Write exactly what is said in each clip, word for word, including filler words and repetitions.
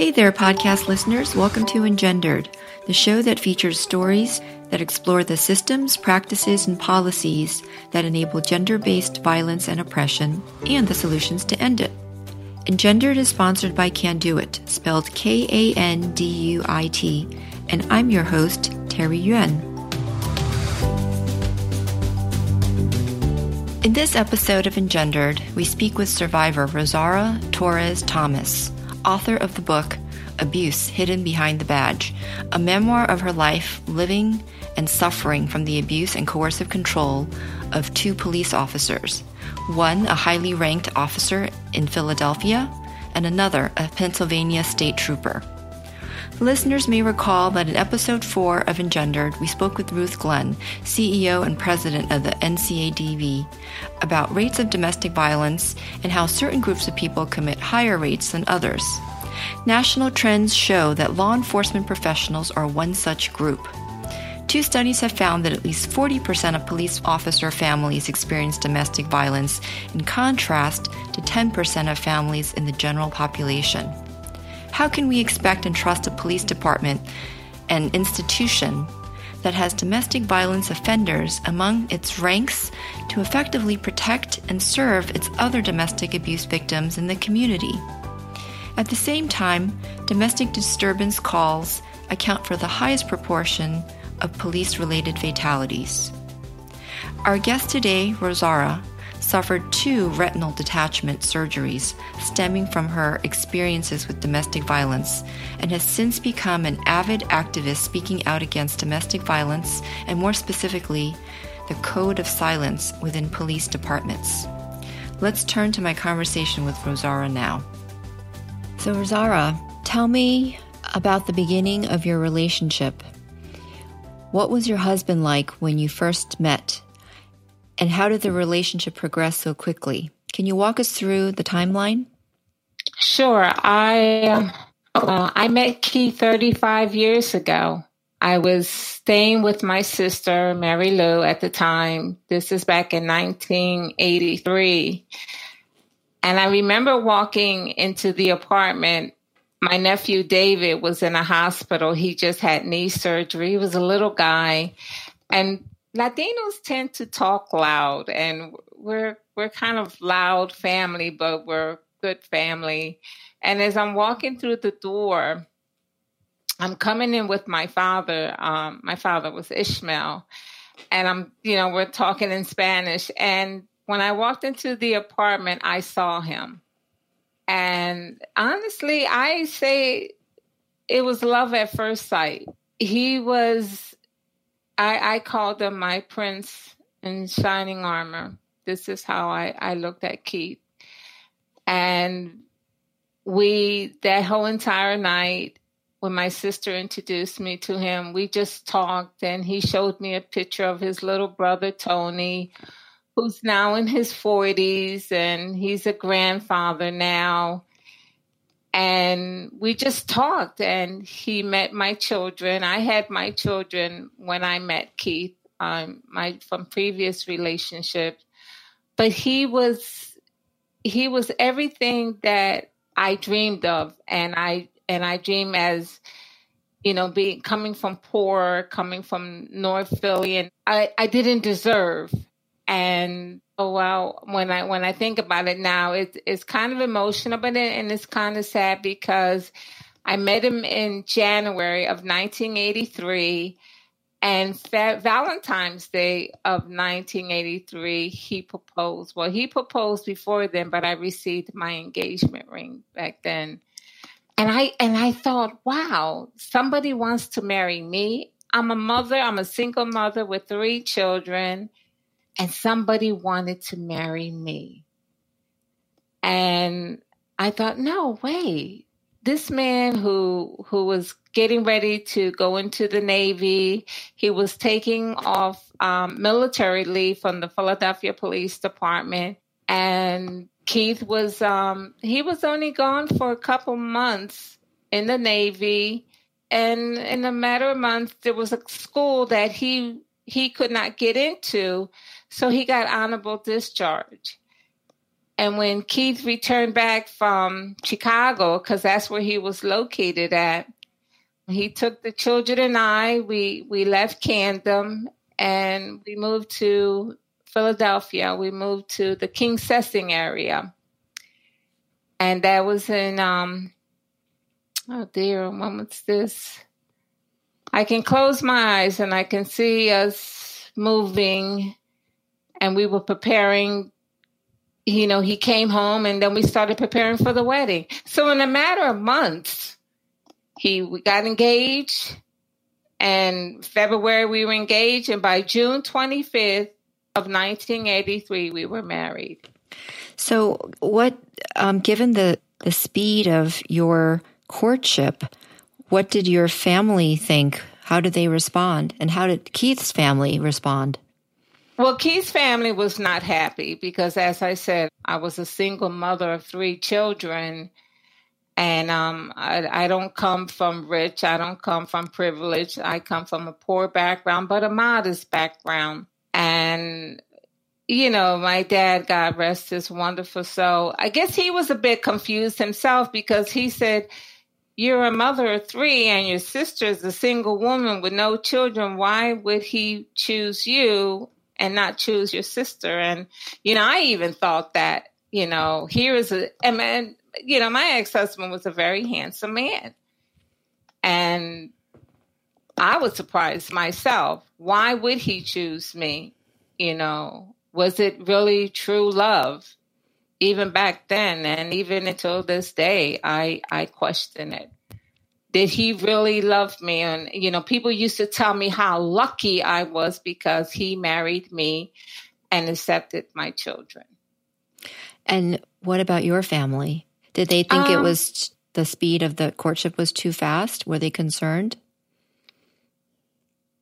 Hey there, podcast listeners. Welcome to Engendered, the show that features stories that explore the systems, practices, and policies that enable gender-based violence and oppression and the solutions to end it. Engendered is sponsored by Can Do It, spelled K A N D U I T, and I'm your host, Terry Yuan. In this episode of Engendered, we speak with survivor Rosaura Torres Thomas, author of the book, Abuse Hidden Behind the Badge, a memoir of her life living and suffering from the abuse and coercive control of two police officers, one a highly ranked officer in Philadelphia, and another a Pennsylvania state trooper. Listeners may recall that in episode four of Engendered, we spoke with Ruth Glenn, C E O and president of the N C A D V, about rates of domestic violence and how certain groups of people commit higher rates than others. National trends show that law enforcement professionals are one such group. Two studies have found that at least forty percent of police officer families experience domestic violence, in contrast to ten percent of families in the general population. How can we expect and trust a police department, an institution that has domestic violence offenders among its ranks, to effectively protect and serve its other domestic abuse victims in the community? At the same time, domestic disturbance calls account for the highest proportion of police-related fatalities. Our guest today, Rosaura, suffered two retinal detachment surgeries stemming from her experiences with domestic violence and has since become an avid activist speaking out against domestic violence and, more specifically, the code of silence within police departments. Let's turn to my conversation with Rosaura now. So, Rosaura, tell me about the beginning of your relationship. What was your husband like when you first met? And how did the relationship progress so quickly? Can you walk us through the timeline? Sure. I uh, I met Keith thirty-five years ago. I was staying with my sister, Mary Lou, at the time. This is back in nineteen eighty-three. And I remember walking into the apartment. My nephew, David, was in a hospital. He just had knee surgery. He was a little guy. And Latinos tend to talk loud, and we're we're kind of loud family, but we're good family. And as I'm walking through the door, I'm coming in with my father. Um, my father was Ishmael, and I'm, you know, we're talking in Spanish. And when I walked into the apartment, I saw him, and honestly, I say it was love at first sight. He was. I, I called him my prince in shining armor. This is how I, I looked at Keith. And we, that whole entire night, when my sister introduced me to him, we just talked, and he showed me a picture of his little brother, Tony, who's now in his forties, and he's a grandfather now. And we just talked, and he met my children. I had my children when I met Keith, um, my from previous relationships. But he was he was everything that I dreamed of, and I and I dream as, you know, being coming from poor, coming from North Philly, and I, I didn't deserve. And oh, well, when I when I think about it now, it's it's kind of emotional, but it, and it's kind of sad because I met him in January of nineteen eighty-three, and fa- Valentine's Day of nineteen eighty-three, he proposed. Well, he proposed before then, but I received my engagement ring back then, and I and I thought, wow, somebody wants to marry me. I'm a mother. I'm a single mother with three children. And somebody wanted to marry me. And I thought, no way. This man who who was getting ready to go into the Navy, he was taking off um, military leave from the Philadelphia Police Department. And Keith was, um, he was only gone for a couple months in the Navy. And in a matter of months, there was a school that he he could not get into. So he got honorable discharge. And when Keith returned back from Chicago, because that's where he was located at, he took the children and I, we, we left Camden and we moved to Philadelphia. We moved to the King Sessing area. And that was in, um, oh dear, when was this? I can close my eyes and I can see us moving, and we were preparing. You know, he came home and then we started preparing for the wedding. So in a matter of months, he we got engaged, and February we were engaged, and by June twenty-fifth of nineteen eighty-three, we were married. So what, um, given the, the speed of your courtship, what did your family think? How did they respond? And how did Keith's family respond? Well, Keith's family was not happy because, as I said, I was a single mother of three children, and um, I, I don't come from rich. I don't come from privilege. I come from a poor background, but a modest background. And, you know, my dad, God rest his wonderful soul, I guess he was a bit confused himself because he said, "You're a mother of three and your sister's a single woman with no children. Why would he choose you and not choose your sister?" And, you know, I even thought that, you know, here is a, and, and you know, my ex-husband was a very handsome man. And I was surprised myself. Why would he choose me? You know, was it really true love? Even back then, and even until this day, I, I question it. Did he really love me? And, you know, people used to tell me how lucky I was because he married me and accepted my children. And what about your family? Did they think um, it was the speed of the courtship was too fast? Were they concerned?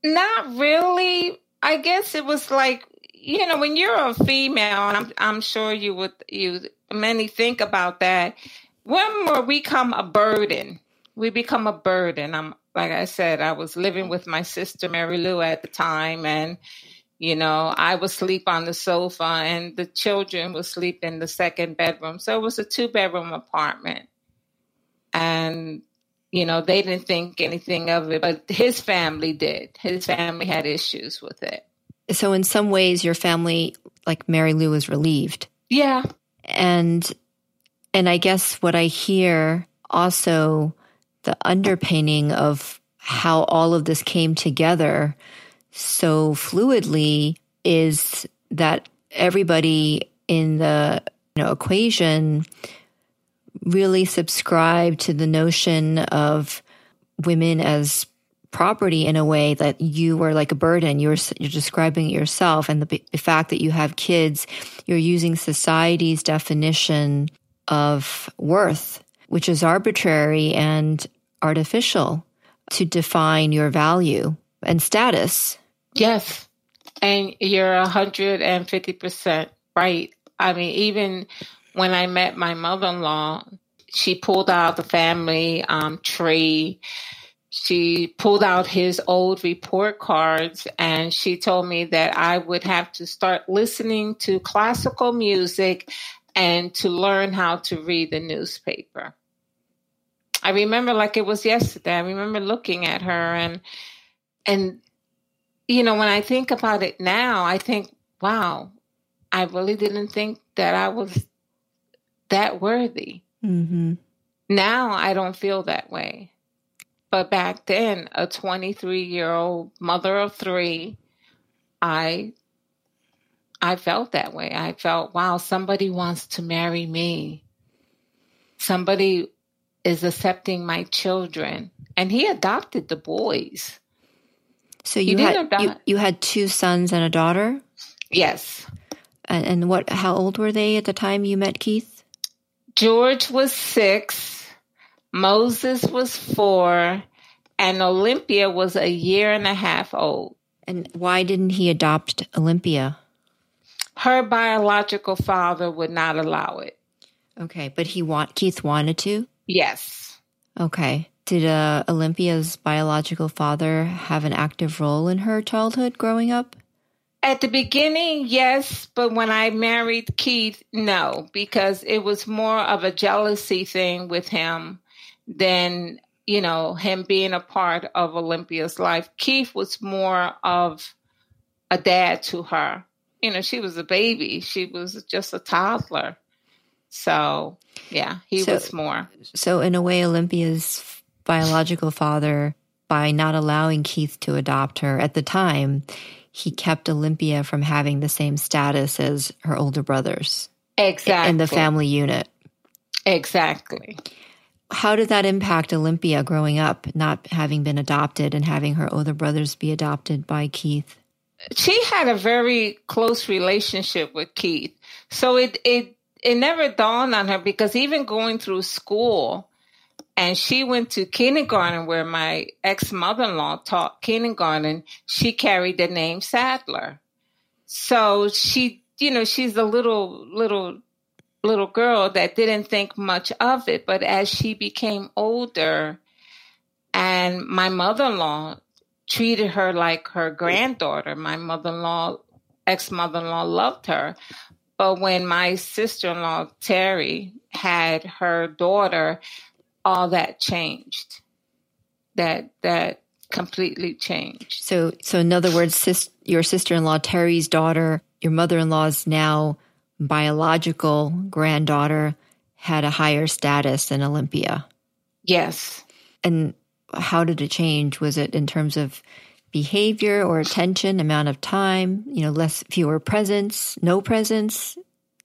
Not really. I guess it was like, you know, when you're a female, and I'm, I'm sure you would, you many think about that. When we become a burden, we become a burden. I'm, like I said, I was living with my sister, Mary Lou, at the time. And, you know, I would sleep on the sofa and the children would sleep in the second bedroom. So it was a two bedroom apartment. And, you know, they didn't think anything of it, but his family did. His family had issues with it. So in some ways, your family, like Mary Lou, is relieved. Yeah. And and I guess what I hear also, the underpinning of how all of this came together so fluidly is that everybody in the, you know, equation really subscribed to the notion of women as property in a way that you were like a burden. You're you're describing it yourself, and the, the fact that you have kids, you're using society's definition of worth, which is arbitrary and artificial, to define your value and status. Yes, and you're a hundred and fifty percent right. I mean, even when I met my mother-in-law, she pulled out the family um, tree. She pulled out his old report cards, and she told me that I would have to start listening to classical music and to learn how to read the newspaper. I remember like it was yesterday. I remember looking at her, and, and you know, when I think about it now, I think, wow, I really didn't think that I was that worthy. Mm-hmm. Now I don't feel that way. But back then, a twenty-three-year-old mother of three, I I felt that way. I felt, wow, somebody wants to marry me. Somebody is accepting my children. And he adopted the boys. So you had adopt- you, you had two sons and a daughter? Yes. And, and what? How old were they at the time you met Keith? George was six. Moses was four, and Olympia was a year and a half old. And why didn't he adopt Olympia? Her biological father would not allow it. Okay, but he want Keith wanted to? Yes. Okay. Did uh, Olympia's biological father have an active role in her childhood growing up? At the beginning, yes, but when I married Keith, no, because it was more of a jealousy thing with him than, you know, him being a part of Olympia's life. Keith was more of a dad to her. You know, she was a baby. She was just a toddler. So, yeah, he so, was more. So in a way, Olympia's biological father, by not allowing Keith to adopt her at the time, he kept Olympia from having the same status as her older brothers. Exactly. In the family unit. Exactly. How did that impact Olympia growing up, not having been adopted and having her older brothers be adopted by Keith? She had a very close relationship with Keith. So it it it never dawned on her, because even going through school, and she went to kindergarten where my ex-mother-in-law taught kindergarten, she carried the name Sadler. So she, you know, she's a little, little, little girl that didn't think much of it. But as she became older, and my mother-in-law treated her like her granddaughter, my mother-in-law, ex-mother-in-law loved her. But when my sister-in-law, Terry, had her daughter, all that changed. That that completely changed. So, so in other words, sis, your sister-in-law Terry's daughter, your mother-in-law's now biological granddaughter, had a higher status than Olympia. Yes. And how did it change? Was it in terms of behavior or attention, amount of time? You know, less, fewer presence, no presence.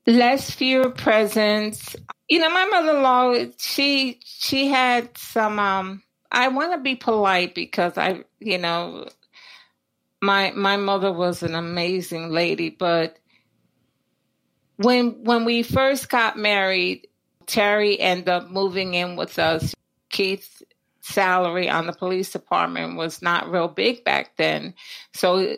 Less, fewer presence. You know, my mother-in-law, she she had some, um, I want to be polite because I, you know, my my mother was an amazing lady. But when when we first got married, Terry ended up moving in with us. Keith's salary on the police department was not real big back then. So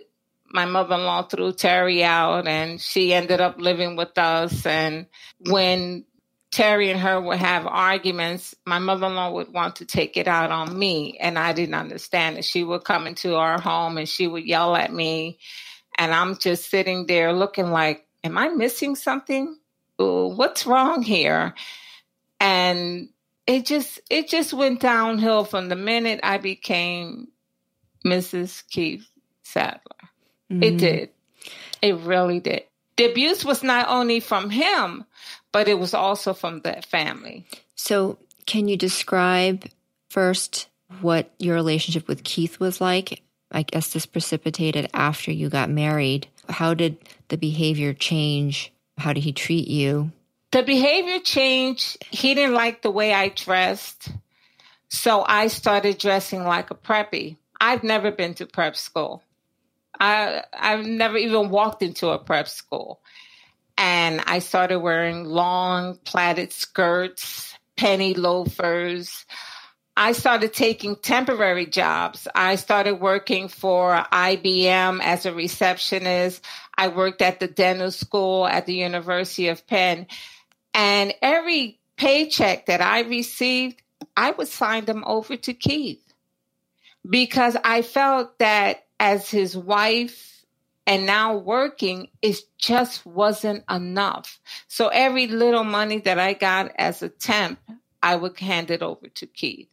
my mother-in-law threw Terry out, and she ended up living with us. And when Terry and her would have arguments, my mother-in-law would want to take it out on me, and I didn't understand it. She would come into our home, and she would yell at me, and I'm just sitting there looking like, am I missing something? Ooh, what's wrong here? And it just it just went downhill from the minute I became Missus Keith Sadler. Mm-hmm. It did. It really did. The abuse was not only from him, but it was also from that family. So can you describe first what your relationship with Keith was like? I guess this precipitated after you got married. How did the behavior change? How did he treat you? The behavior changed. He didn't like the way I dressed. So I started dressing like a preppy. I've never been to prep school. I, I've never even walked into a prep school. And I started wearing long plaited skirts, penny loafers. I started taking temporary jobs. I started working for I B M as a receptionist. I worked at the dental school at the University of Penn. And every paycheck that I received, I would sign them over to Keith, because I felt that as his wife and now working, it just wasn't enough. So every little money that I got as a temp, I would hand it over to Keith.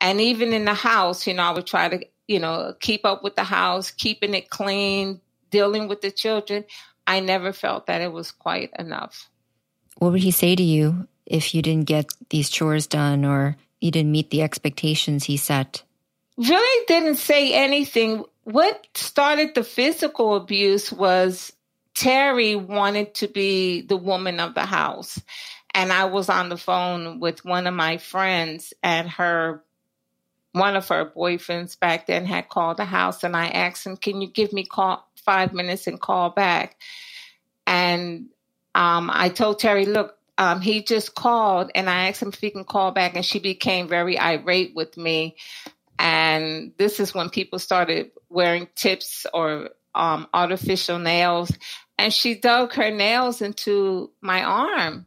And even in the house, you know, I would try to, you know, keep up with the house, keeping it clean, dealing with the children. I never felt that it was quite enough. What would he say to you if you didn't get these chores done or you didn't meet the expectations he set? Really didn't say anything. What started the physical abuse was Terry wanted to be the woman of the house. And I was on the phone with one of my friends, and her, one of her boyfriends back then had called the house, and I asked him, can you give me call five minutes and call back? And um, I told Terry, look, um, he just called, and I asked him if he can call back, and she became very irate with me. And this is when people started wearing tips or um, artificial nails. And she dug her nails into my arm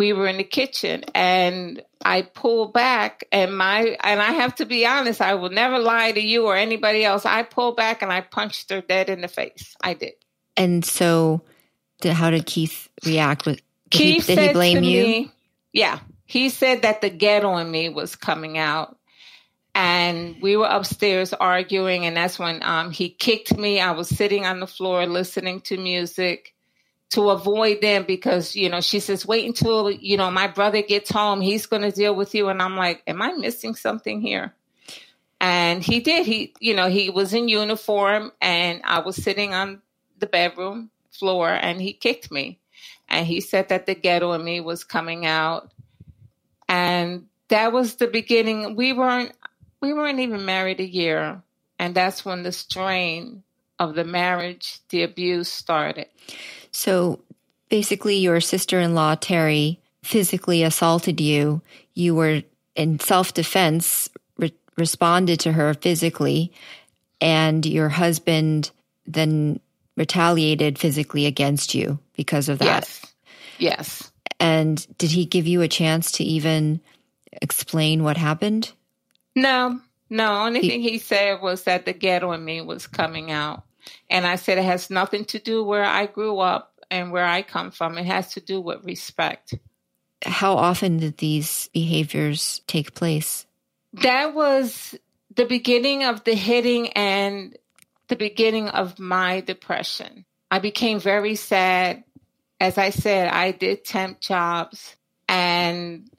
we were in the kitchen and I pulled back and my, and I have to be honest, I will never lie to you or anybody else. I pulled back and I punched her dead in the face. I did. And so how did Keith react? Did Keith he, did he blame you? Me, yeah. He said that the get on me was coming out. And we were upstairs arguing, and that's when um, he kicked me. I was sitting on the floor listening to music to avoid them because, you know, she says, wait until, you know, my brother gets home. He's going to deal with you. And I'm like, am I missing something here? And he did. He, you know, he was in uniform, and I was sitting on the bedroom floor, and he kicked me. And he said that the ghetto in me was coming out. And that was the beginning. We weren't. We weren't even married a year, and that's when the strain of the marriage, the abuse started. So basically your sister-in-law, Terry, physically assaulted you. You were in self-defense, re- responded to her physically, and your husband then retaliated physically against you because of that. Yes. Yes. And did he give you a chance to even explain what happened? No, no. Only thing he said was that the ghetto in me was coming out. And I said it has nothing to do where I grew up and where I come from. It has to do with respect. How often did these behaviors take place? That was the beginning of the hitting and the beginning of my depression. I became very sad. As I said, I did temp jobs and,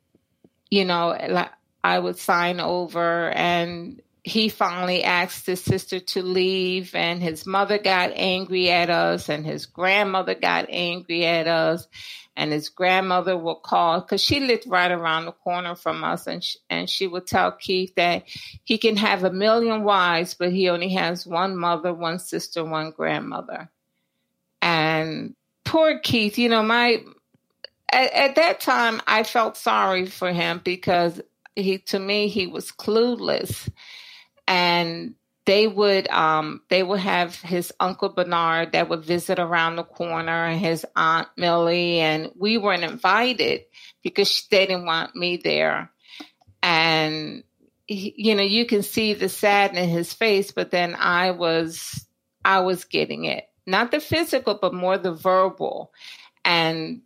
you know, like, I would sign over, and he finally asked his sister to leave, and his mother got angry at us, and his grandmother got angry at us, and his grandmother would call, because she lived right around the corner from us, and she, and she would tell Keith that he can have a million wives, but he only has one mother, one sister, one grandmother. And poor Keith, you know, my at, at that time, I felt sorry for him because He, to me, he was clueless, and they would um, they would have his Uncle Bernard that would visit around the corner and his Aunt Millie, and we weren't invited because they didn't want me there. And, he, you know, you can see the sadness in his face, but then I was I was getting it. Not the physical, but more the verbal. And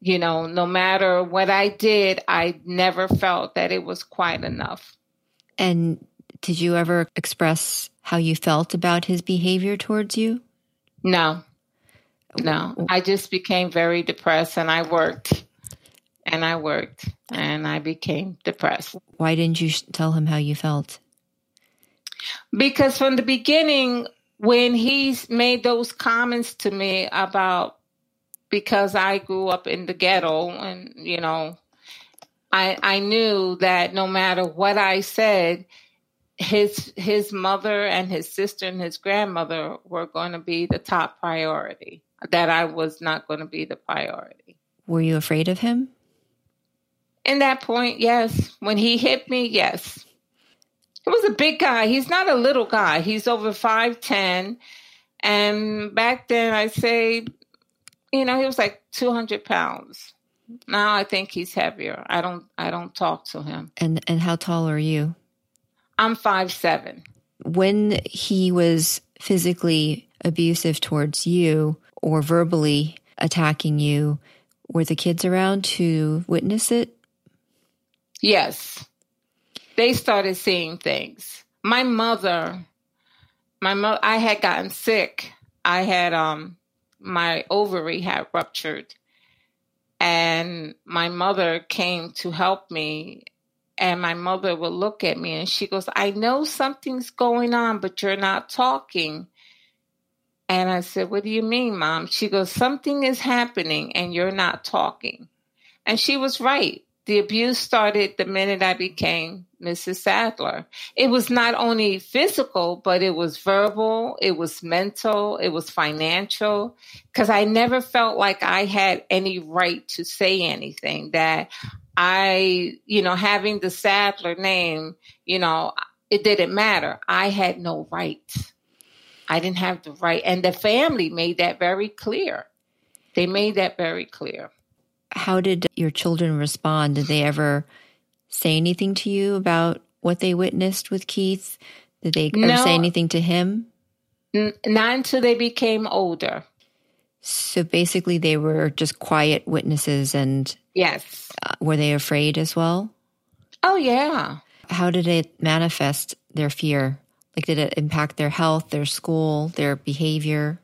you know, no matter what I did, I never felt that it was quite enough. And did you ever express how you felt about his behavior towards you? No, no. I just became very depressed, and I worked, and I worked, and I became depressed. Why didn't you tell him how you felt? Because from the beginning, when he made those comments to me about, because I grew up in the ghetto, and, you know, I I knew that no matter what I said, his his mother and his sister and his grandmother were going to be the top priority, that I was not going to be the priority. Were you afraid of him? In that point, yes. When he hit me, yes. He was a big guy. He's not a little guy. He's over five ten. And back then, I say, you know, he was like two hundred pounds. Now I think he's heavier. I don't I don't talk to him. And and how tall are you? I'm five seven. When he was physically abusive towards you or verbally attacking you, were the kids around to witness it? Yes. They started seeing things. My mother, my mo- I had gotten sick. I had... um. My ovary had ruptured, and my mother came to help me, and my mother would look at me, and she goes, I know something's going on, but you're not talking. And I said, what do you mean, Mom? She goes, something is happening, and you're not talking. And she was right. The abuse started the minute I became Missus Sadler. It was not only physical, but it was verbal, it was mental, it was financial, because I never felt like I had any right to say anything. That I, you know, having the Sadler name, you know, it didn't matter. I had no right. I didn't have the right. And the family made that very clear. They made that very clear. How did your children respond? Did they ever say anything to you about what they witnessed with Keith? Did they ever no, say anything to him? N- not until they became older. So basically they were just quiet witnesses and... Yes. Uh, were they afraid as well? Oh, yeah. How did it manifest their fear? Like, did it impact their health, their school, their behavior?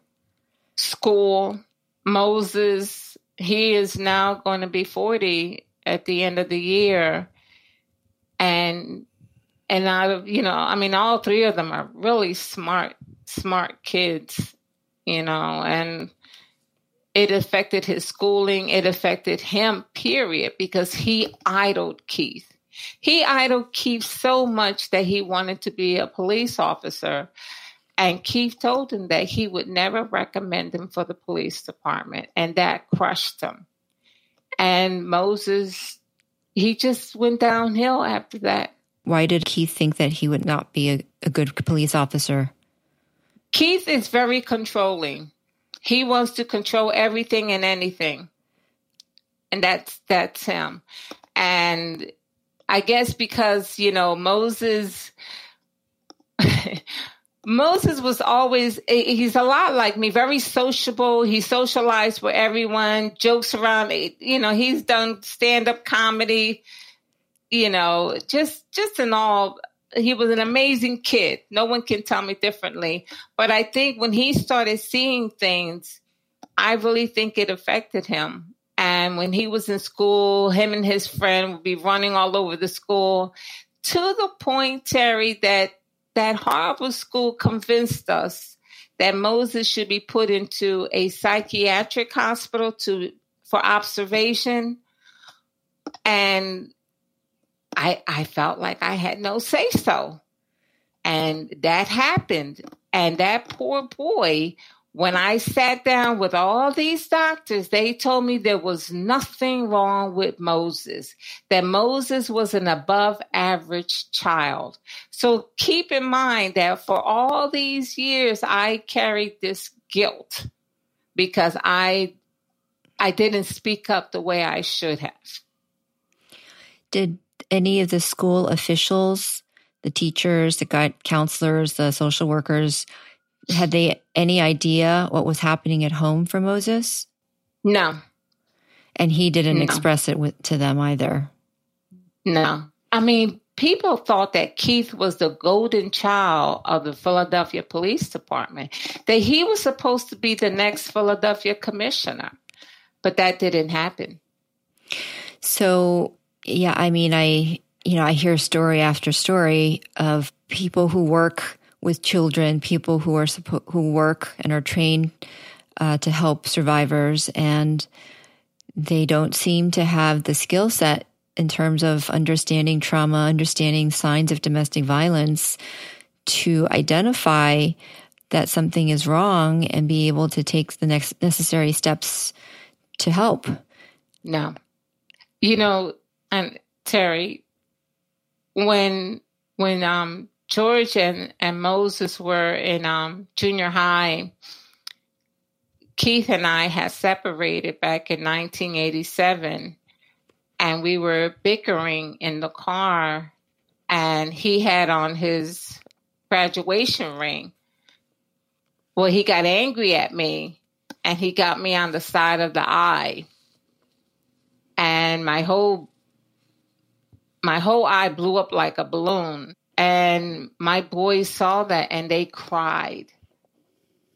School. Moses, he is now going to be forty at the end of the year. And, and I, you know, I mean, all three of them are really smart, smart kids, you know, and it affected his schooling. It affected him, period, because he idled Keith. He idled Keith so much that he wanted to be a police officer. And Keith told him that he would never recommend him for the police department. And that crushed him. And Moses, he just went downhill after that. Why did Keith think that he would not be a, a good police officer? Keith is very controlling. He wants to control everything and anything. And that's that's him. And I guess because, you know, Moses... Moses was always, he's a lot like me, very sociable. He socialized with everyone, jokes around. You know, he's done stand-up comedy, you know, just just in all. He was an amazing kid. No one can tell me differently. But I think when he started seeing things, I really think it affected him. And when he was in school, him and his friend would be running all over the school to the point, Terry, that that Harvard school convinced us that Moses should be put into a psychiatric hospital to for observation. And I I felt like I had no say-so. And that happened. And that poor boy, when I sat down with all these doctors, they told me there was nothing wrong with Moses, that Moses was an above average child. So keep in mind that for all these years, I carried this guilt because I, I didn't speak up the way I should have. Did any of the school officials, the teachers, the guide counselors, the social workers, had they any idea what was happening at home for Moses? No. And he didn't no. express it with, to them either? No. I mean, people thought that Keith was the golden child of the Philadelphia Police Department, that he was supposed to be the next Philadelphia commissioner, but that didn't happen. So, yeah, I mean, I, you know, I hear story after story of people who work with children, people who are who work and are trained uh, to help survivors, and they don't seem to have the skill set in terms of understanding trauma, understanding signs of domestic violence, to identify that something is wrong and be able to take the next necessary steps to help. No. You know, and Terry, when when um. George and, and Moses were in um, junior high. Keith and I had separated back in nineteen eighty-seven, and we were bickering in the car, and he had on his graduation ring. Well, he got angry at me, and he got me on the side of the eye, and my whole my whole eye blew up like a balloon. And my boys saw that and they cried.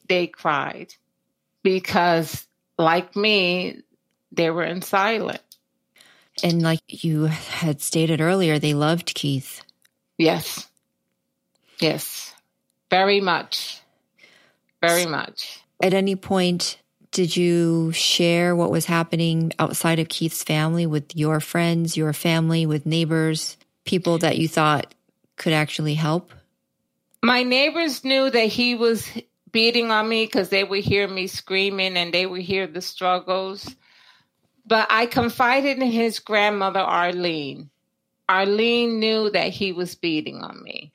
They cried because, like me, they were in silence. And like you had stated earlier, they loved Keith. Yes. Yes. Very much. Very much. At any point, did you share what was happening outside of Keith's family with your friends, your family, with neighbors, people that you thought could actually help? My neighbors knew that he was beating on me because they would hear me screaming and they would hear the struggles. But I confided in his grandmother, Arlene. Arlene knew that he was beating on me.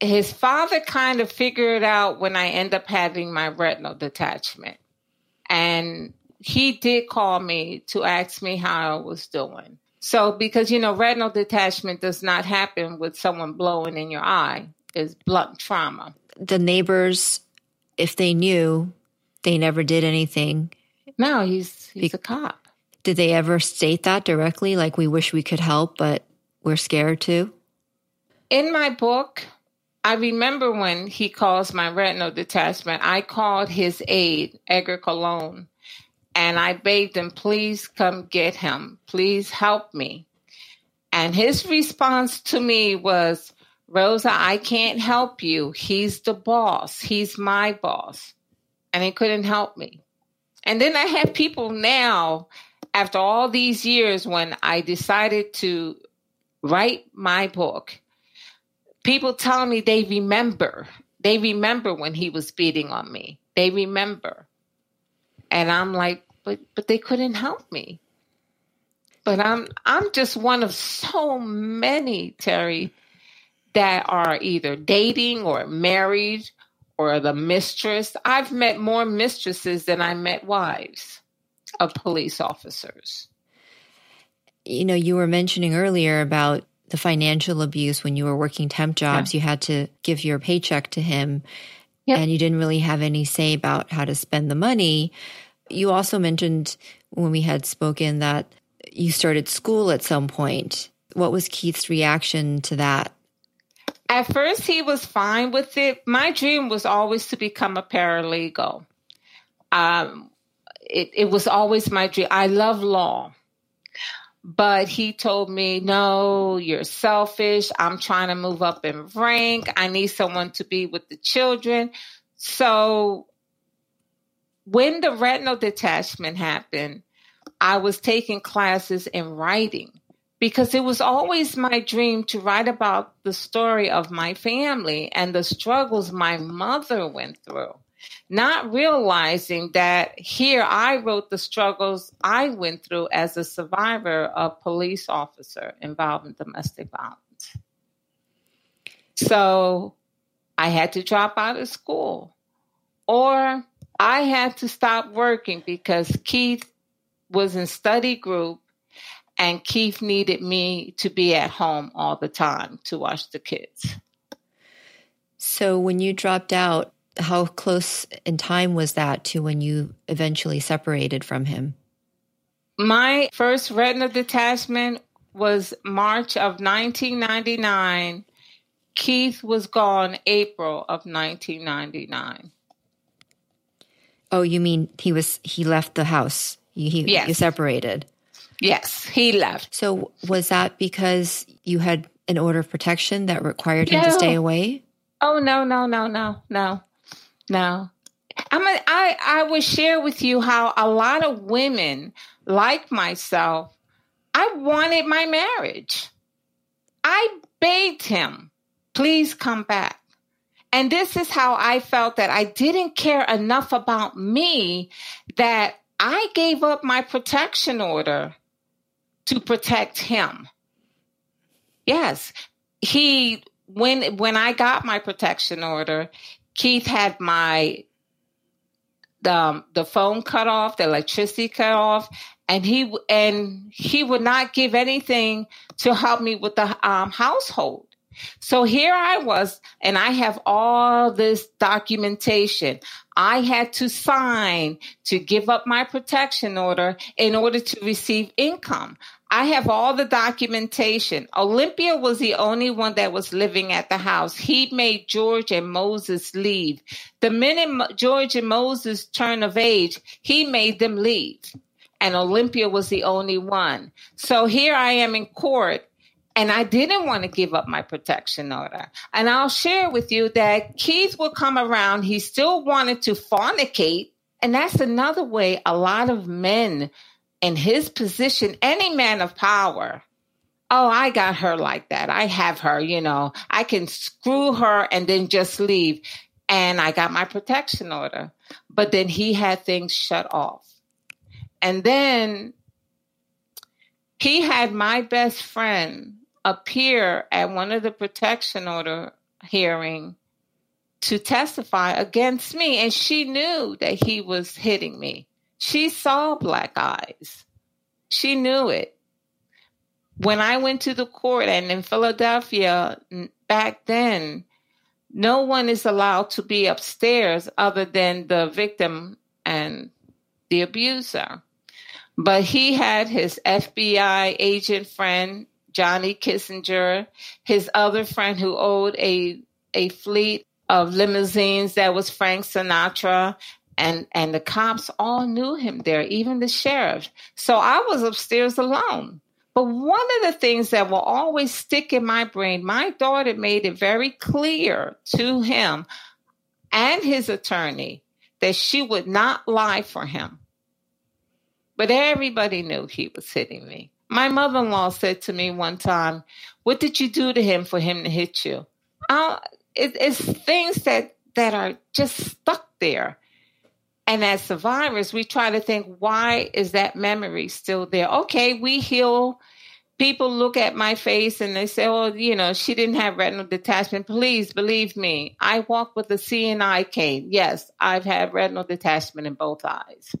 His father kind of figured out when I end up having my retinal detachment. And he did call me to ask me how I was doing. So, because, you know, retinal detachment does not happen with someone blowing in your eye. It's blunt trauma. The neighbors, if they knew, they never did anything. No, he's he's Be- a cop. Did they ever state that directly? Like, we wish we could help, but we're scared to? In my book, I remember when he calls my retinal detachment, I called his aide, Edgar Cologne, and I begged him, please come get him. Please help me. And his response to me was, Rosa, I can't help you. He's the boss. He's my boss. And he couldn't help me. And then I have people now, after all these years, when I decided to write my book, people tell me they remember. They remember when he was beating on me. They remember. And I'm like, but but they couldn't help me. But I'm I'm just one of so many, Terry, that are either dating or married or the mistress. I've met more mistresses than I met wives of police officers. You know, you were mentioning earlier about the financial abuse when you were working temp jobs. Yeah. You had to give your paycheck to him. Yep. And you didn't really have any say about how to spend the money. You also mentioned when we had spoken that you started school at some point. What was Keith's reaction to that? At first, he was fine with it. My dream was always to become a paralegal. Um, it, it was always my dream. I love law. But he told me, no, you're selfish. I'm trying to move up in rank. I need someone to be with the children. So when the retinal detachment happened, I was taking classes in writing because it was always my dream to write about the story of my family and the struggles my mother went through, not realizing that here I wrote the struggles I went through as a survivor of police officer involved in domestic violence. So I had to drop out of school, or I had to stop working because Keith was in study group and Keith needed me to be at home all the time to watch the kids. So when you dropped out, how close in time was that to when you eventually separated from him? My first retinal detachment was March of nineteen ninety-nine. Keith was gone April of nineteen ninety-nine. Oh, you mean he was he left the house? He, he, yes. You separated? Yes, he left. So was that because you had an order of protection that required him no. to stay away? Oh, no, no, no, no, no. No, I mean, I, I would share with you how a lot of women like myself, I wanted my marriage. I begged him, please come back. And this is how I felt that I didn't care enough about me that I gave up my protection order to protect him. Yes, he when when I got my protection order, Keith had my um, the phone cut off, the electricity cut off, and he and he would not give anything to help me with the um, household. So here I was, and I have all this documentation. I had to sign to give up my protection order in order to receive income. I have all the documentation. Olympia was the only one that was living at the house. He made George and Moses leave. The minute George and Moses turned of age, he made them leave. And Olympia was the only one. So here I am in court, and I didn't want to give up my protection order. And I'll share with you that Keith will come around. He still wanted to fornicate. And that's another way a lot of men in his position, any man of power, oh, I got her like that. I have her, you know. I can screw her and then just leave. And I got my protection order. But then he had things shut off. And then he had my best friend appear at one of the protection order hearings to testify against me. And she knew that he was hitting me. She saw black eyes. She knew it. When I went to the court, and in Philadelphia back then, no one is allowed to be upstairs other than the victim and the abuser. But he had his F B I agent friend, Johnny Kissinger, his other friend who owed a a fleet of limousines that was Frank Sinatra, and, and the cops all knew him there, even the sheriff. So I was upstairs alone. But one of the things that will always stick in my brain, my daughter made it very clear to him and his attorney that she would not lie for him. But everybody knew he was hitting me. My mother-in-law said to me one time, "What did you do to him for him to hit you?" I'll, it, it's things that, that are just stuck there. And as survivors, we try to think, why is that memory still there? Okay, we heal. People look at my face and they say, "Oh, you know, she didn't have retinal detachment." Please believe me, I walk with a C N I cane. Yes, I've had retinal detachment in both eyes.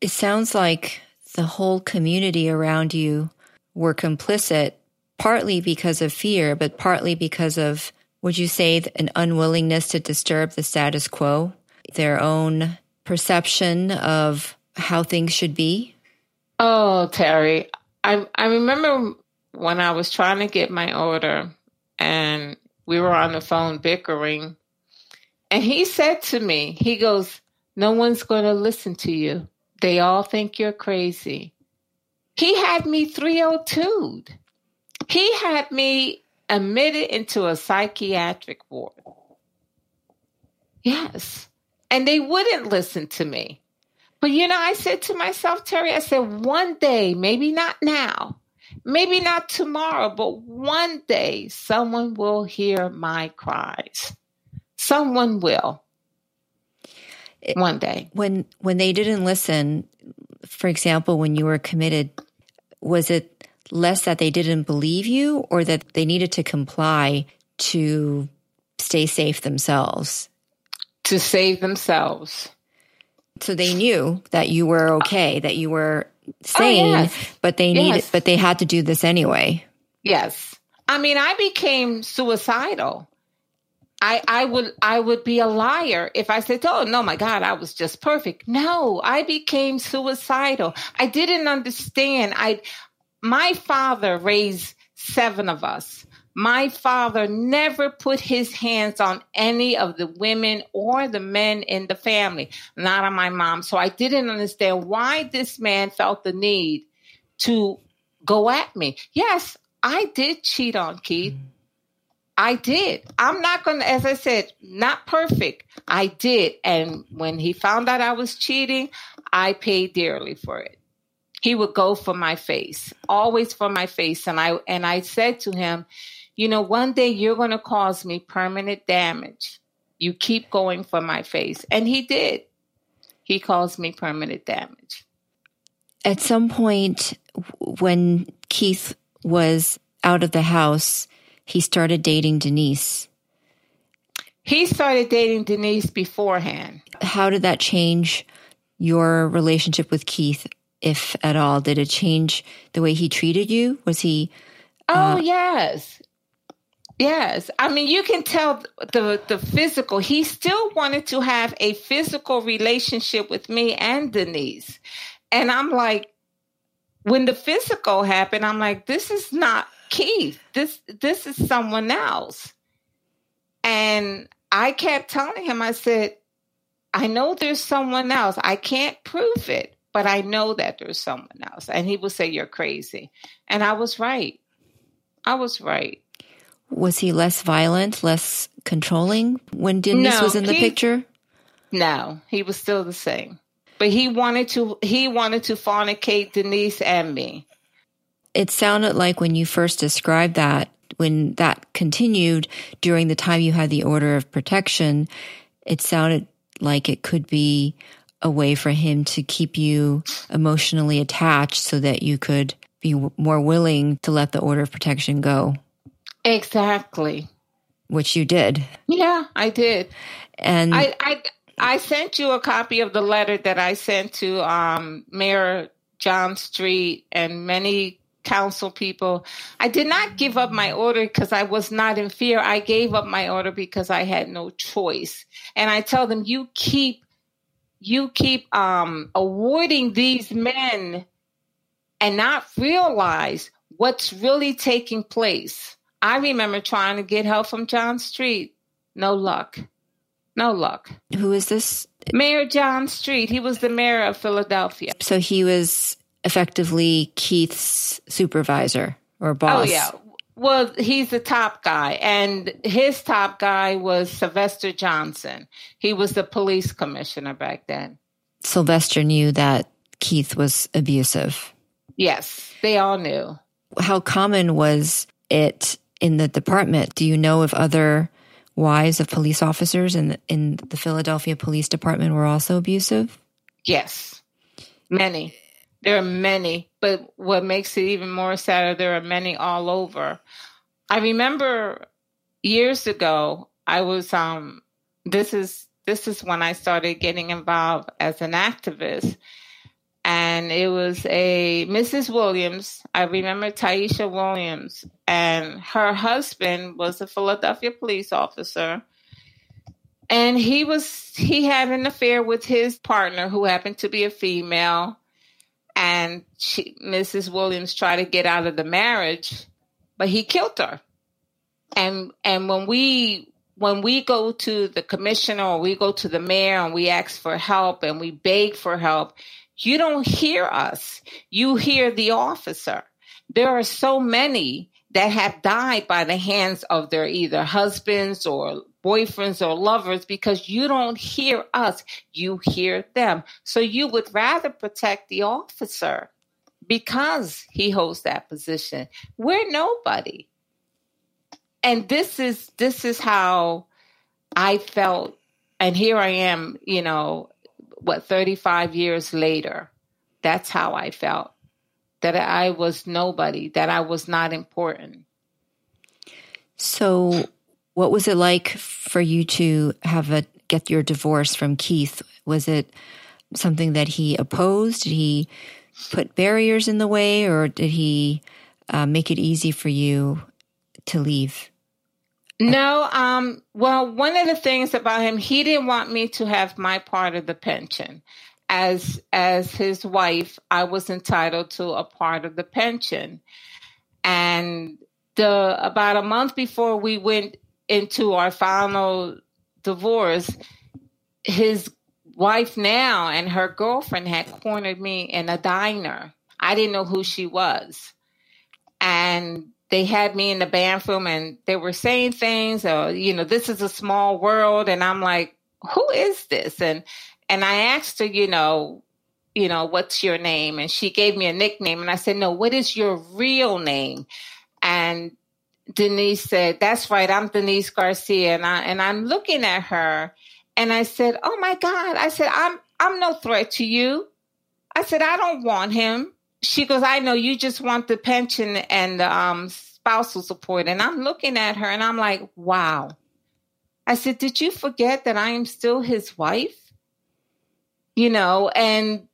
It sounds like the whole community around you were complicit, partly because of fear, but partly because of, would you say, an unwillingness to disturb the status quo? Their own perception of how things should be? Oh, Terry, I I remember when I was trying to get my order and we were on the phone bickering, and he said to me, he goes, "No one's going to listen to you. They all think you're crazy." He had me three oh two'd. He had me admitted into a psychiatric ward. Yes. And they wouldn't listen to me. But, you know, I said to myself, Terry, I said, one day, maybe not now, maybe not tomorrow, but one day someone will hear my cries. Someone will. One day. When when they didn't listen, for example, when you were committed, was it less that they didn't believe you or that they needed to comply to stay safe themselves? To save themselves. So they knew that you were okay, that you were sane, oh, yes. but they needed, yes. but they had to do this anyway. Yes. I mean, I became suicidal. I, I would I would be a liar if I said, "Oh, no, my God, I was just perfect." No, I became suicidal. I didn't understand. I my father raised seven of us. My father never put his hands on any of the women or the men in the family, not on my mom. So I didn't understand why this man felt the need to go at me. Yes, I did cheat on Keith. I did. I'm not going to, as I said, not perfect. I did. And when he found out I was cheating, I paid dearly for it. He would go for my face, always for my face. And I, and I said to him, "You know, one day you're going to cause me permanent damage. You keep going for my face." And he did. He caused me permanent damage. At some point when Keith was out of the house, he started dating Denise. He started dating Denise beforehand. How did that change your relationship with Keith, if at all? Did it change the way he treated you? Was he... Uh, oh, yes. Yes. I mean, you can tell the the physical. He still wanted to have a physical relationship with me and Denise. And I'm like, when the physical happened, I'm like, this is not Keith. This this is someone else. And I kept telling him, I said, "I know there's someone else. I can't prove it, but I know that there's someone else." And he would say, "You're crazy." And I was right. I was right. Was he less violent, less controlling when Denise no, was in the he, picture? No, he was still the same. But he wanted to he wanted to fornicate Denise and me. It sounded like when you first described that, when that continued during the time you had the order of protection, it sounded like it could be a way for him to keep you emotionally attached so that you could be w- more willing to let the order of protection go. Exactly. Which you did. Yeah, I did. And I, I, I sent you a copy of the letter that I sent to um, Mayor John Street and many council people. I did not give up my order because I was not in fear. I gave up my order because I had no choice. And I tell them, you keep, you keep um, awarding these men and not realize what's really taking place. I remember trying to get help from John Street. No luck. No luck. Who is this? Mayor John Street. He was the mayor of Philadelphia. So he was effectively Keith's supervisor or boss. Oh, yeah. Well, he's the top guy. And his top guy was Sylvester Johnson. He was the police commissioner back then. Sylvester knew that Keith was abusive. Yes, they all knew. How common was it in the department? Do you know if other wives of police officers in the, in the Philadelphia Police Department were also abusive? Yes, many. There are many, but what makes it even more sadder, there are many all over. I remember years ago, I was, um, this is this is when I started getting involved as an activist, and it was a Missus Williams. I remember Taisha Williams, and her husband was a Philadelphia police officer, and he was he had an affair with his partner, who happened to be a female. And she, Missus Williams tried to get out of the marriage, but he killed her. And and when we when we go to the commissioner or we go to the mayor and we ask for help and we beg for help, you don't hear us. You hear the officer. There are so many that have died by the hands of their either husbands or boyfriends or lovers, because you don't hear us, you hear them. So you would rather protect the officer because he holds that position. We're nobody. And this is this is how I felt. And here I am, you know, what, thirty-five years later. That's how I felt, that I was nobody, that I was not important. So what was it like for you to have a get your divorce from Keith? Was it something that he opposed? Did he put barriers in the way, or did he uh, make it easy for you to leave? No. Um, well, one of the things about him, he didn't want me to have my part of the pension. As as his wife, I was entitled to a part of the pension. And the about a month before we went into our final divorce, his wife now and her girlfriend had cornered me in a diner. I didn't know who she was. And they had me in the bathroom and they were saying things, oh, you know, this is a small world. And I'm like, who is this? And and I asked her, you know, you know, what's your name? And she gave me a nickname. And I said, no, what is your real name? And Denise said, that's right, I'm Denise Garcia. And, I, and I'm looking at her and I said, oh my God. I said, I'm, I'm no threat to you. I said, I don't want him. She goes, I know, you just want the pension and the um, spousal support. And I'm looking at her and I'm like, wow. I said, did you forget that I am still his wife? You know, and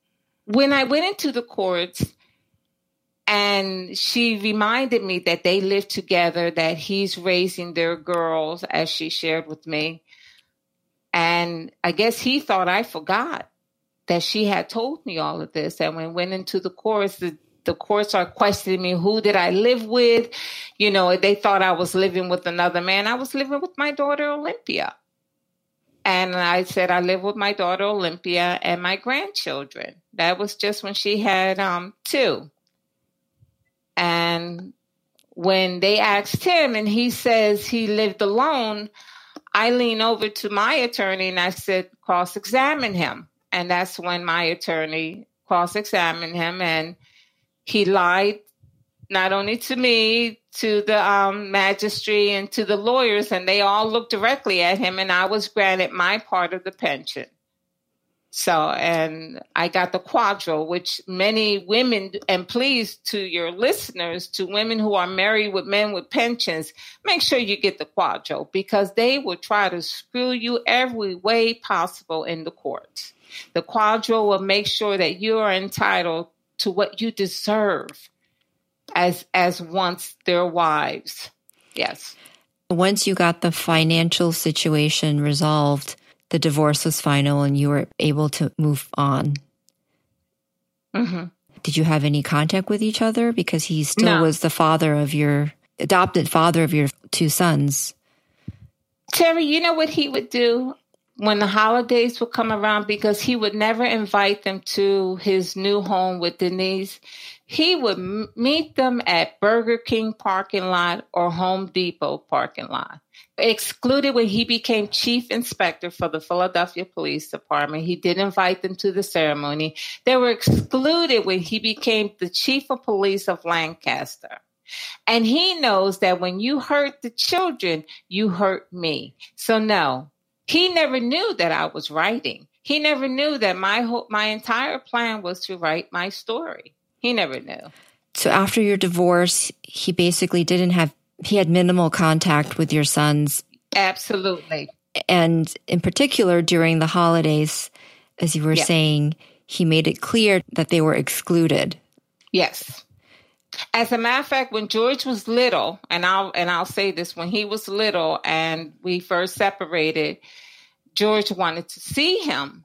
when I went into the courts, and she reminded me that they live together, that he's raising their girls, as she shared with me. And I guess he thought I forgot that she had told me all of this. And when I went into the courts, the, the courts are questioning me, who did I live with? You know, they thought I was living with another man. I was living with my daughter, Olympia. And I said, I live with my daughter, Olympia, and my grandchildren. That was just when she had um, two. And when they asked him and he says he lived alone, I lean over to my attorney and I said, cross-examine him. And that's when my attorney cross-examined him. And he lied not only to me, to the um, magistrate and to the lawyers. And they all looked directly at him. And I was granted my part of the pension. So, and I got the quadro, which many women, and please to your listeners, to women who are married with men with pensions, make sure you get the quadro because they will try to screw you every way possible in the courts. The quadro will make sure that you are entitled to what you deserve as, as once their wives. Yes. Once you got the financial situation resolved, the divorce was final and you were able to move on. Mm-hmm. Did you have any contact with each other? Because he still no. was the father of your, adopted father of your two sons. Terry, you know what he would do when the holidays would come around? Because he would never invite them to his new home with Denise. He would m- meet them at Burger King parking lot or Home Depot parking lot. Excluded when he became chief inspector for the Philadelphia Police Department. He did invite them to the ceremony. They were excluded when he became the chief of police of Lancaster. And he knows that when you hurt the children, you hurt me. So no, he never knew that I was writing. He never knew that my whole, my entire plan was to write my story. He never knew. So after your divorce, he basically didn't have He had minimal contact with your sons. Absolutely. And in particular, during the holidays, as you were yeah. saying, he made it clear that they were excluded. Yes. As a matter of fact, when George was little, and I'll, and I'll say this, when he was little and we first separated, George wanted to see him.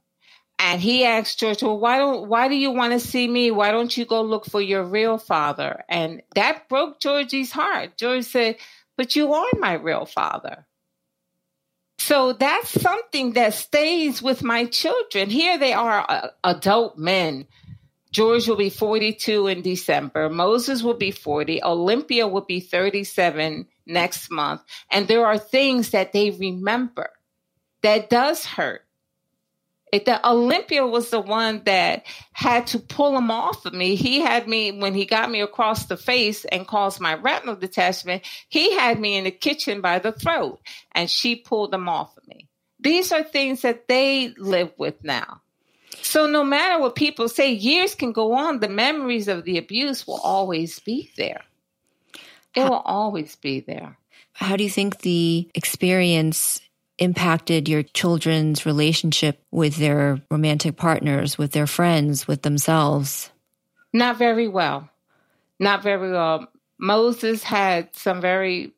And he asked George, well, why don't, why do you want to see me? Why don't you go look for your real father? And that broke Georgie's heart. George said, but you are my real father. So that's something that stays with my children. Here they are, uh, adult men. George will be forty-two in December. Moses will be forty. Olympia will be thirty-seven next month. And there are things that they remember that does hurt. It, the Olympia was the one that had to pull him off of me. He had me, when he got me across the face and caused my retinal detachment, he had me in the kitchen by the throat, and she pulled him off of me. These are things that they live with now. So no matter what people say, years can go on. The memories of the abuse will always be there. It will always be there. How do you think the experience impacted your children's relationship with their romantic partners, with their friends, with themselves? Not very well. Not very well. Moses had some very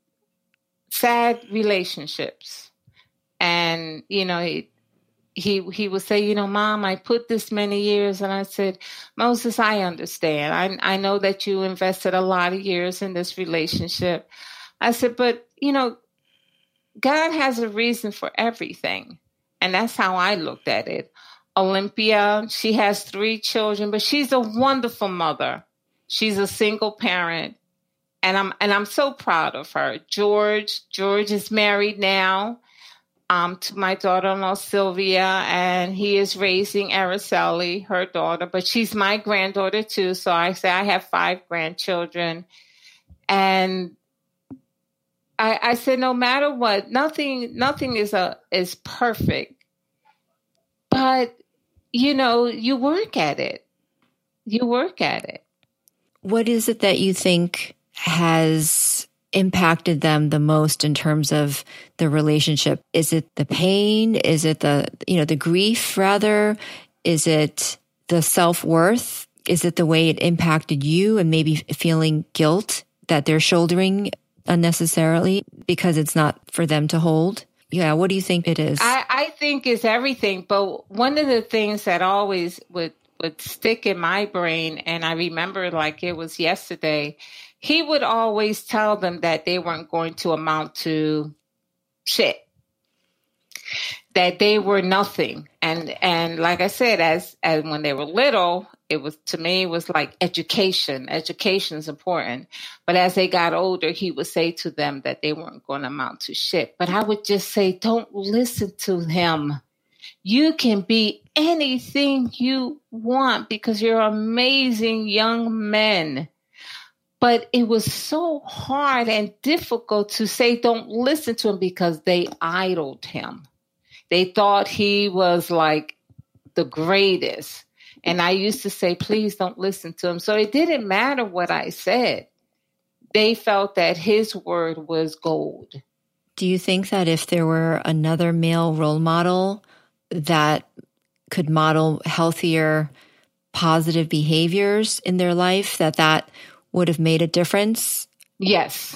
sad relationships. And, you know, he he, he would say, you know, Mom, I put this many years. And I said, Moses, I understand. I I know that you invested a lot of years in this relationship. I said, but, you know, God has a reason for everything. And that's how I looked at it. Olympia, she has three children, but she's a wonderful mother. She's a single parent. And I'm and I'm so proud of her. George, George is married now um, to my daughter-in-law, Sylvia, and he is raising Araceli, her daughter, but she's my granddaughter too. So I say I have five grandchildren. And I, I said, no matter what, nothing, nothing is a is perfect, but you know, you work at it. You work at it. What is it that you think has impacted them the most in terms of the relationship? Is it the pain? Is it the you know the grief rather? Is it the self-worth? Is it the way it impacted you and maybe feeling guilt that they're shouldering unnecessarily because it's not for them to hold? Yeah, what do you think it is? I, I think it's everything. But one of the things that always would, would stick in my brain, and I remember like it was yesterday, he would always tell them that they weren't going to amount to shit, that they were nothing. And and like I said, as, as when they were little, it was, to me, it was like education. Education is important. But as they got older, he would say to them that they weren't going to amount to shit. But I would just say, don't listen to him. You can be anything you want because you're amazing young men. But it was so hard and difficult to say, don't listen to him because they idolized him. They thought he was like the greatest. And I used to say, please don't listen to him. So it didn't matter what I said. They felt that his word was gold. Do you think that if there were another male role model that could model healthier, positive behaviors in their life, that that would have made a difference? Yes.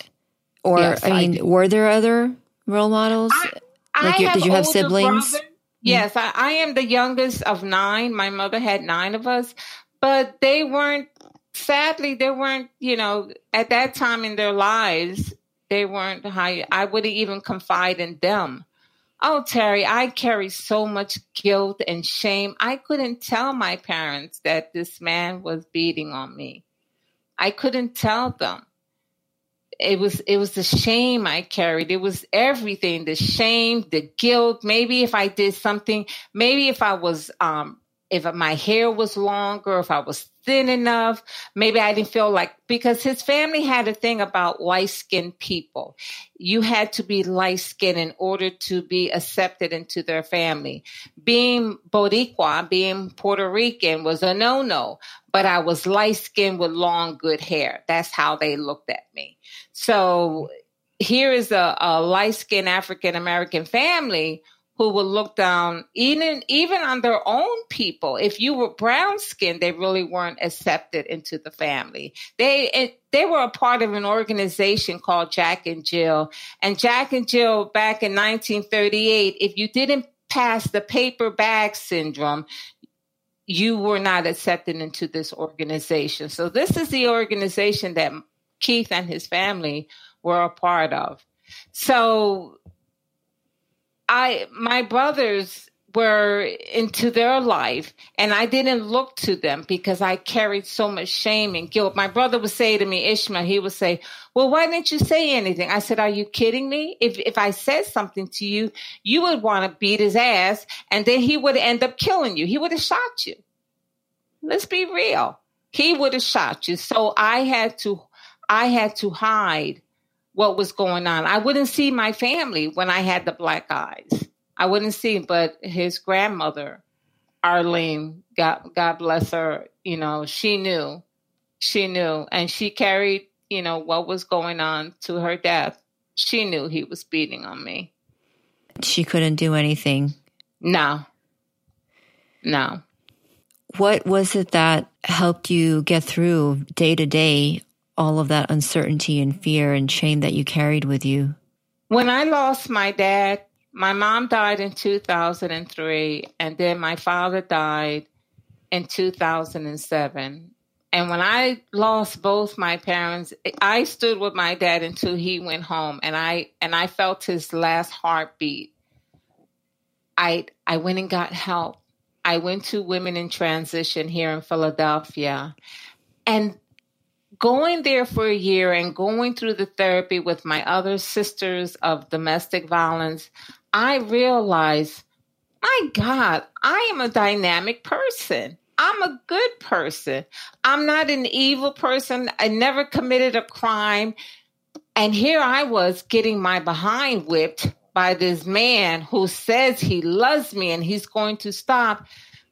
Or, yes, I mean, I were there other role models? I, I like you, have did you have siblings? Brother. Yes, I, I am the youngest of nine. My mother had nine of us, but they weren't, sadly, they weren't, you know, at that time in their lives, they weren't high. I wouldn't even confide in them. Oh, Terry, I carry so much guilt and shame. I couldn't tell my parents that this man was beating on me. I couldn't tell them. It was it was the shame I carried. It was everything, the shame, the guilt. Maybe if I did something, maybe if I was, um, if my hair was longer, if I was thin enough, maybe I didn't feel like, because his family had a thing about light-skinned people. You had to be light-skinned in order to be accepted into their family. Being Boricua, being Puerto Rican was a no-no, but I was light-skinned with long, good hair. That's how they looked at me. So here is a, a light-skinned African-American family who would look down even, even on their own people. If you were brown-skinned, they really weren't accepted into the family. They it, they were a part of an organization called Jack and Jill. And Jack and Jill, back in nineteen thirty-eight, if you didn't pass the paper bag syndrome, you were not accepted into this organization. So this is the organization that Keith and his family were a part of. So I, my brothers were into their life, and I didn't look to them because I carried so much shame and guilt. My brother would say to me, Ishmael, he would say, well, why didn't you say anything? I said, are you kidding me? If if I said something to you, you would want to beat his ass, and then he would end up killing you. He would have shot you. Let's be real. He would have shot you. So I had to I had to hide what was going on. I wouldn't see my family when I had the black eyes. I wouldn't see, but his grandmother, Arlene, God, God bless her, you know, she knew. She knew. And she carried, you know, what was going on to her death. She knew he was beating on me. She couldn't do anything. No. No. What was it that helped you get through day to day all of that uncertainty and fear and shame that you carried with you? When I lost my dad, my mom died in two thousand three, and then my father died in two thousand seven. And when I lost both my parents, I stood with my dad until he went home, and I and I felt his last heartbeat. I I went and got help. I went to Women in Transition here in Philadelphia, and going there for a year and going through the therapy with my other sisters of domestic violence, I realized, my God, I am a dynamic person. I'm a good person. I'm not an evil person. I never committed a crime. And here I was getting my behind whipped by this man who says he loves me and he's going to stop.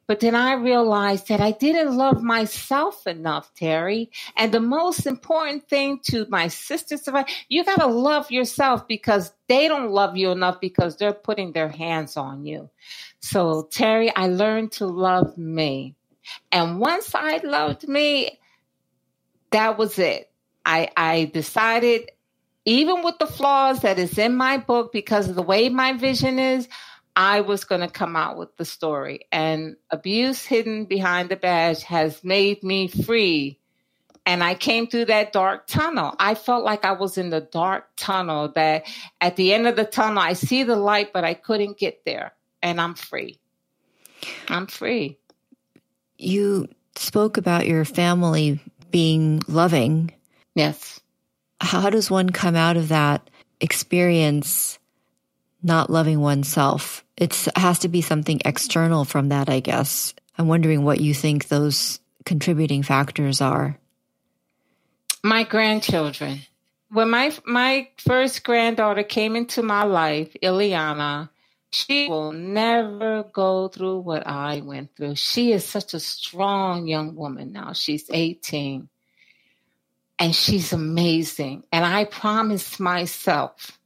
But then I realized that I didn't love myself enough, Terry. And the most important thing to my sisters, you got to love yourself, because they don't love you enough because they're putting their hands on you. So, Terry, I learned to love me. And once I loved me, that was it. I, I decided, even with the flaws that is in my book, because of the way my vision is, I was going to come out with the story. And Abuse Hidden Behind the Badge has made me free. And I came through that dark tunnel. I felt like I was in the dark tunnel, that at the end of the tunnel, I see the light, but I couldn't get there. And I'm free. I'm free. You spoke about your family being loving. Yes. How does one come out of that experience not loving oneself? It's, it has to be something external from that, I guess. I'm wondering what you think those contributing factors are. My grandchildren. When my my first granddaughter came into my life, Ileana, She will never go through what I went through. She is such a strong young woman now. She's eighteen. And she's amazing. And I promised myself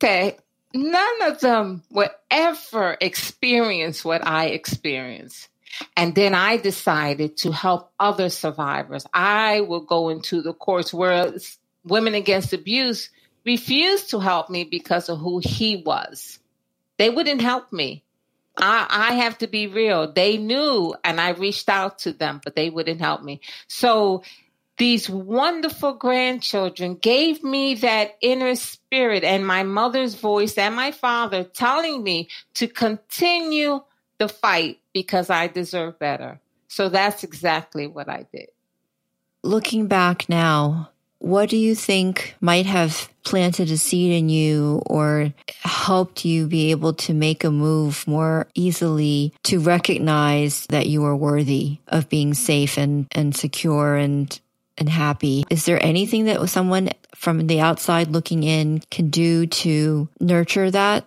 that none of them would ever experience what I experienced. And then I decided to help other survivors. I will go into the courts where Women Against Abuse refused to help me because of who he was. They wouldn't help me. I, I have to be real. They knew, and I reached out to them, but they wouldn't help me. So these wonderful grandchildren gave me that inner spirit and my mother's voice and my father telling me to continue the fight because I deserve better. So that's exactly what I did. Looking back now, what do you think might have planted a seed in you or helped you be able to make a move more easily to recognize that you are worthy of being safe and, and secure and and happy? Is there anything that someone from the outside looking in can do to nurture that?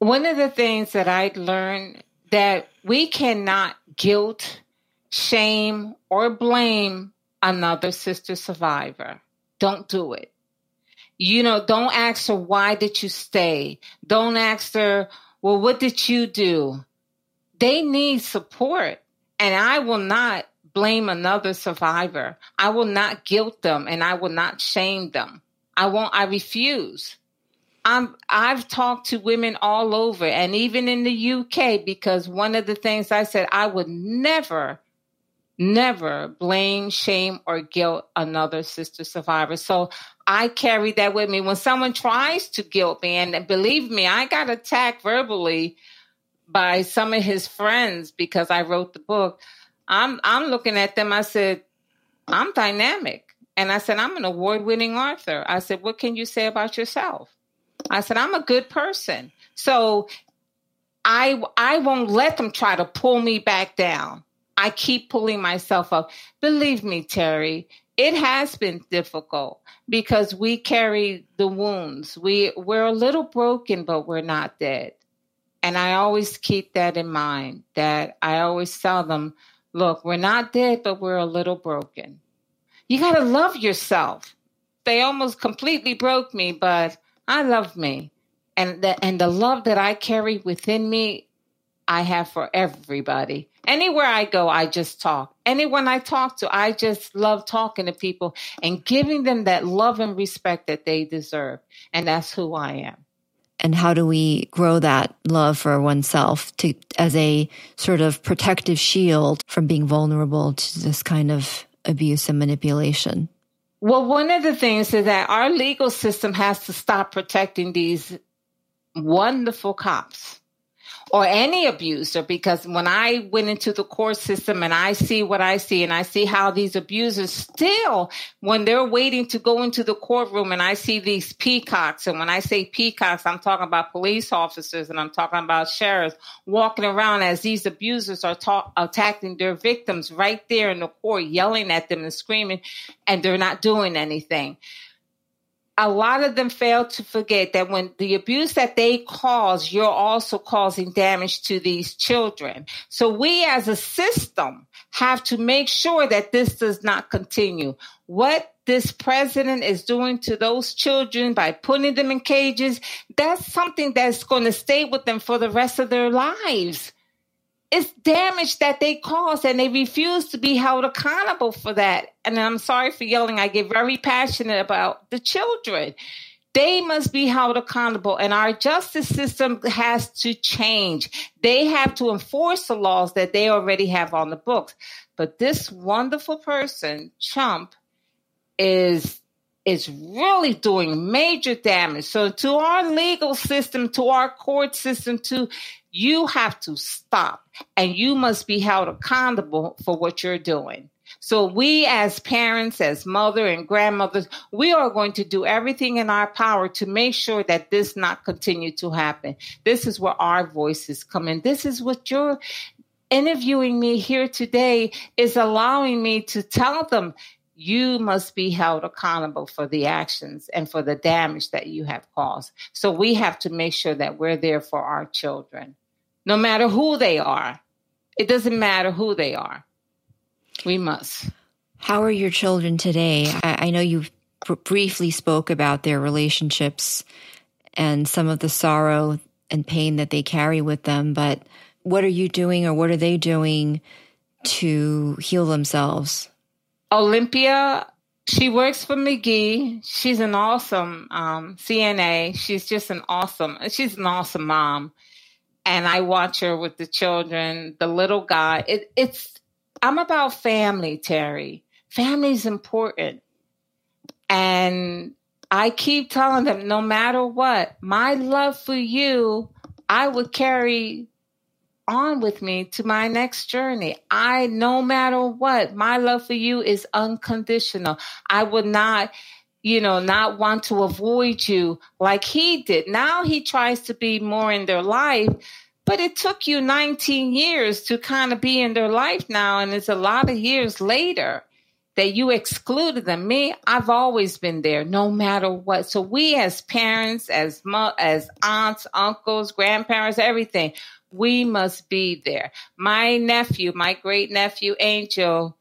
One of the things that I learned that we cannot guilt, shame, or blame another sister survivor. Don't do it. You know, don't ask her, why did you stay? Don't ask her, well, what did you do? They need support, and I will not blame another survivor. I will not guilt them, and I will not shame them. I won't, I refuse. I'm, I've talked to women all over, and even in the U K, because one of the things I said, I would never, never blame, shame, or guilt another sister survivor. So I carry that with me. When someone tries to guilt me, and believe me, I got attacked verbally by some of his friends because I wrote the book. I'm I'm looking at them. I said, I'm dynamic. And I said, I'm an award-winning author. I said, what can you say about yourself? I said, I'm a good person. So I I won't let them try to pull me back down. I keep pulling myself up. Believe me, Terry, it has been difficult because we carry the wounds. We, we're a little broken, but we're not dead. And I always keep that in mind, that I always tell them, look, we're not dead, but we're a little broken. You got to love yourself. They almost completely broke me, but I love me. And the, and the love that I carry within me, I have for everybody. Anywhere I go, I just talk. Anyone I talk to, I just love talking to people and giving them that love and respect that they deserve. And that's who I am. And how do we grow that love for oneself to, as a sort of protective shield from being vulnerable to this kind of abuse and manipulation? Well, one of the things is that our legal system has to stop protecting these wonderful cops or any abuser, because when I went into the court system and I see what I see and I see how these abusers still, when they're waiting to go into the courtroom and I see these peacocks, and when I say peacocks, I'm talking about police officers and I'm talking about sheriffs walking around as these abusers are ta- attacking their victims right there in the court, yelling at them and screaming, and they're not doing anything. A lot of them fail to forget that when the abuse that they cause, you're also causing damage to these children. So we as a system have to make sure that this does not continue. What this president is doing to those children by putting them in cages, that's something that's going to stay with them for the rest of their lives. It's damage that they cause, and they refuse to be held accountable for that. And I'm sorry for yelling. I get very passionate about the children. They must be held accountable, and our justice system has to change. They have to enforce the laws that they already have on the books. But this wonderful person, Trump, is is really doing major damage. So to our legal system, to our court system, to you have to stop, and you must be held accountable for what you're doing. So we as parents, as mother and grandmothers, we are going to do everything in our power to make sure that this not continue to happen. This is where our voices come in. This is what you're interviewing me here today is allowing me to tell them. you must be held accountable for the actions and for the damage that you have caused. So we have to make sure that we're there for our children, no matter who they are. It doesn't matter who they are. We must. How are your children today? I, I know you br- briefly spoke about their relationships and some of the sorrow and pain that they carry with them, but what are you doing or what are they doing to heal themselves? Olympia, she works for McGee. She's an awesome um, C N A. She's just an awesome, she's an awesome mom. And I watch her with the children, the little guy. It, it's, I'm about family, Terry. Family's important. And I keep telling them, no matter what, my love for you, I would carry on with me to my next journey. I, no matter what, my love for you is unconditional. I would not, you know, not want to avoid you like he did. Now he tries to be more in their life, but it took you nineteen years to kind of be in their life now. And it's a lot of years later that you excluded them. Me, I've always been there, no matter what. So we as parents, as mo- as aunts, uncles, grandparents, everything, we must be there. My nephew, my great nephew, Angel,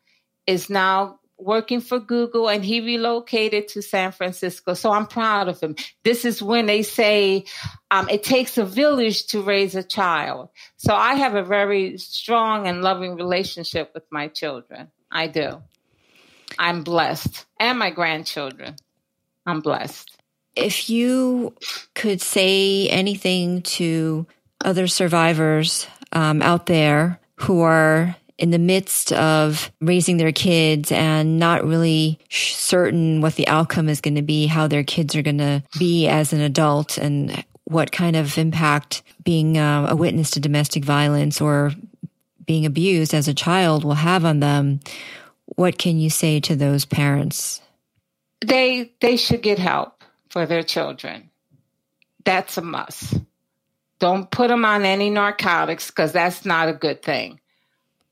is now working for Google, and he relocated to San Francisco. So I'm proud of him. This is when they say um, it takes a village to raise a child. So I have a very strong and loving relationship with my children. I do. I'm blessed. And my grandchildren. I'm blessed. If you could say anything to other survivors um, out there who are in the midst of raising their kids and not really certain what the outcome is going to be, how their kids are going to be as an adult, and what kind of impact being uh, a witness to domestic violence or being abused as a child will have on them, what can you say to those parents? They they should get help for their children. That's a must. Don't put them on any narcotics, because that's not a good thing.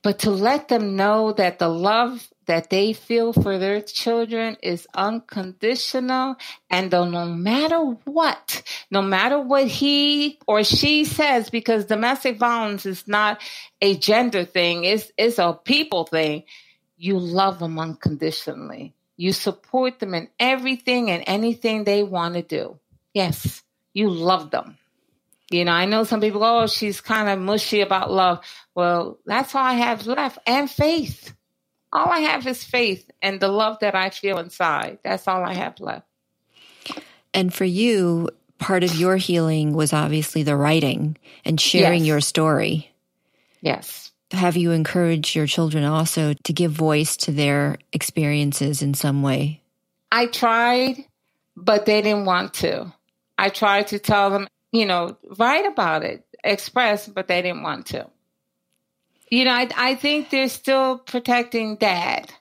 But to let them know that the love that they feel for their children is unconditional, and though no matter what, no matter what he or she says, because domestic violence is not a gender thing, it's, it's a people thing, you love them unconditionally. You support them in everything and anything they want to do. Yes, you love them. You know, I know some people go, oh, she's kind of mushy about love. Well, that's all I have left, and faith. All I have is faith and the love that I feel inside. That's all I have left. And for you, part of your healing was obviously the writing and sharing yes. your story. Yes. Have you encouraged your children also to give voice to their experiences in some way? I tried, but they didn't want to. I tried to tell them, you know, write about it, express, but they didn't want to. You know, I, I think they're still protecting Dad.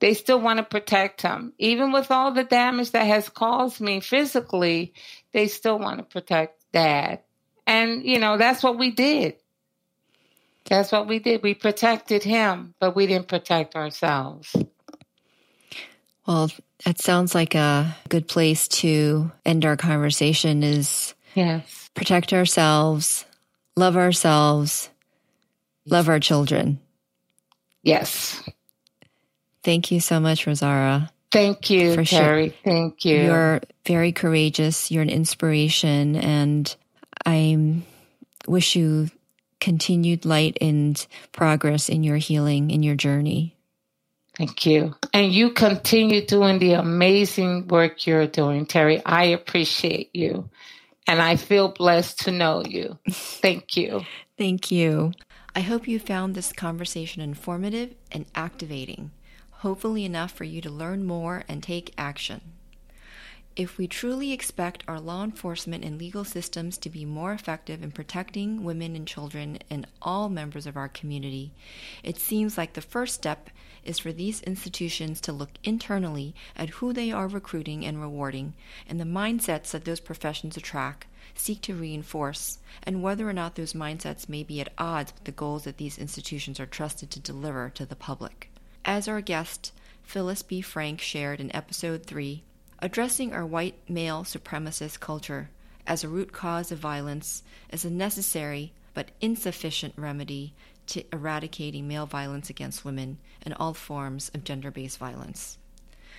They still want to protect him. Even with all the damage that has caused me physically, they still want to protect Dad. And, you know, that's what we did. That's what we did. We protected him, but we didn't protect ourselves. Well, that sounds like a good place to end our conversation is yes. protect ourselves, love ourselves, love our children. Yes. Thank you so much, Rosaura. Thank you, for Terry. Sure. Thank you. You're very courageous. You're an inspiration. And I wish you continued light and progress in your healing, in your journey. Thank you. And you continue doing the amazing work you're doing, Terry. I appreciate you. And I feel blessed to know you. Thank you. Thank you. I hope you found this conversation informative and activating, hopefully enough for you to learn more and take action. If we truly expect our law enforcement and legal systems to be more effective in protecting women and children and all members of our community, it seems like the first step is for these institutions to look internally at who they are recruiting and rewarding, and the mindsets that those professions attract, seek to reinforce, and whether or not those mindsets may be at odds with the goals that these institutions are trusted to deliver to the public. As our guest, Phyllis B. Frank shared in Episode three, addressing our white male supremacist culture as a root cause of violence is a necessary but insufficient remedy to eradicating male violence against women and all forms of gender-based violence.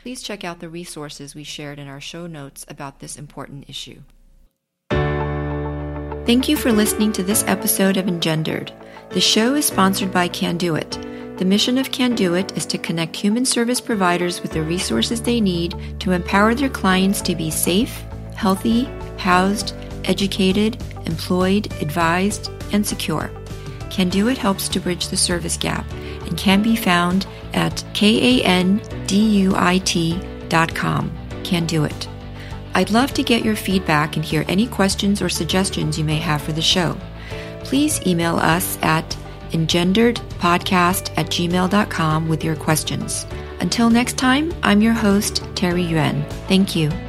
Please check out the resources we shared in our show notes about this important issue. Thank you for listening to this episode of Engendered. The show is sponsored by Can Do It. The mission of Can Do It is to connect human service providers with the resources they need to empower their clients to be safe, healthy, housed, educated, employed, advised, and secure. Can Do It helps to bridge the service gap and can be found at K A N D U I T dot com. Can Do It. I'd love to get your feedback and hear any questions or suggestions you may have for the show. Please email us at engenderedpodcast at gmail dot com with your questions. Until next time, I'm your host, Terry Yuen. Thank you.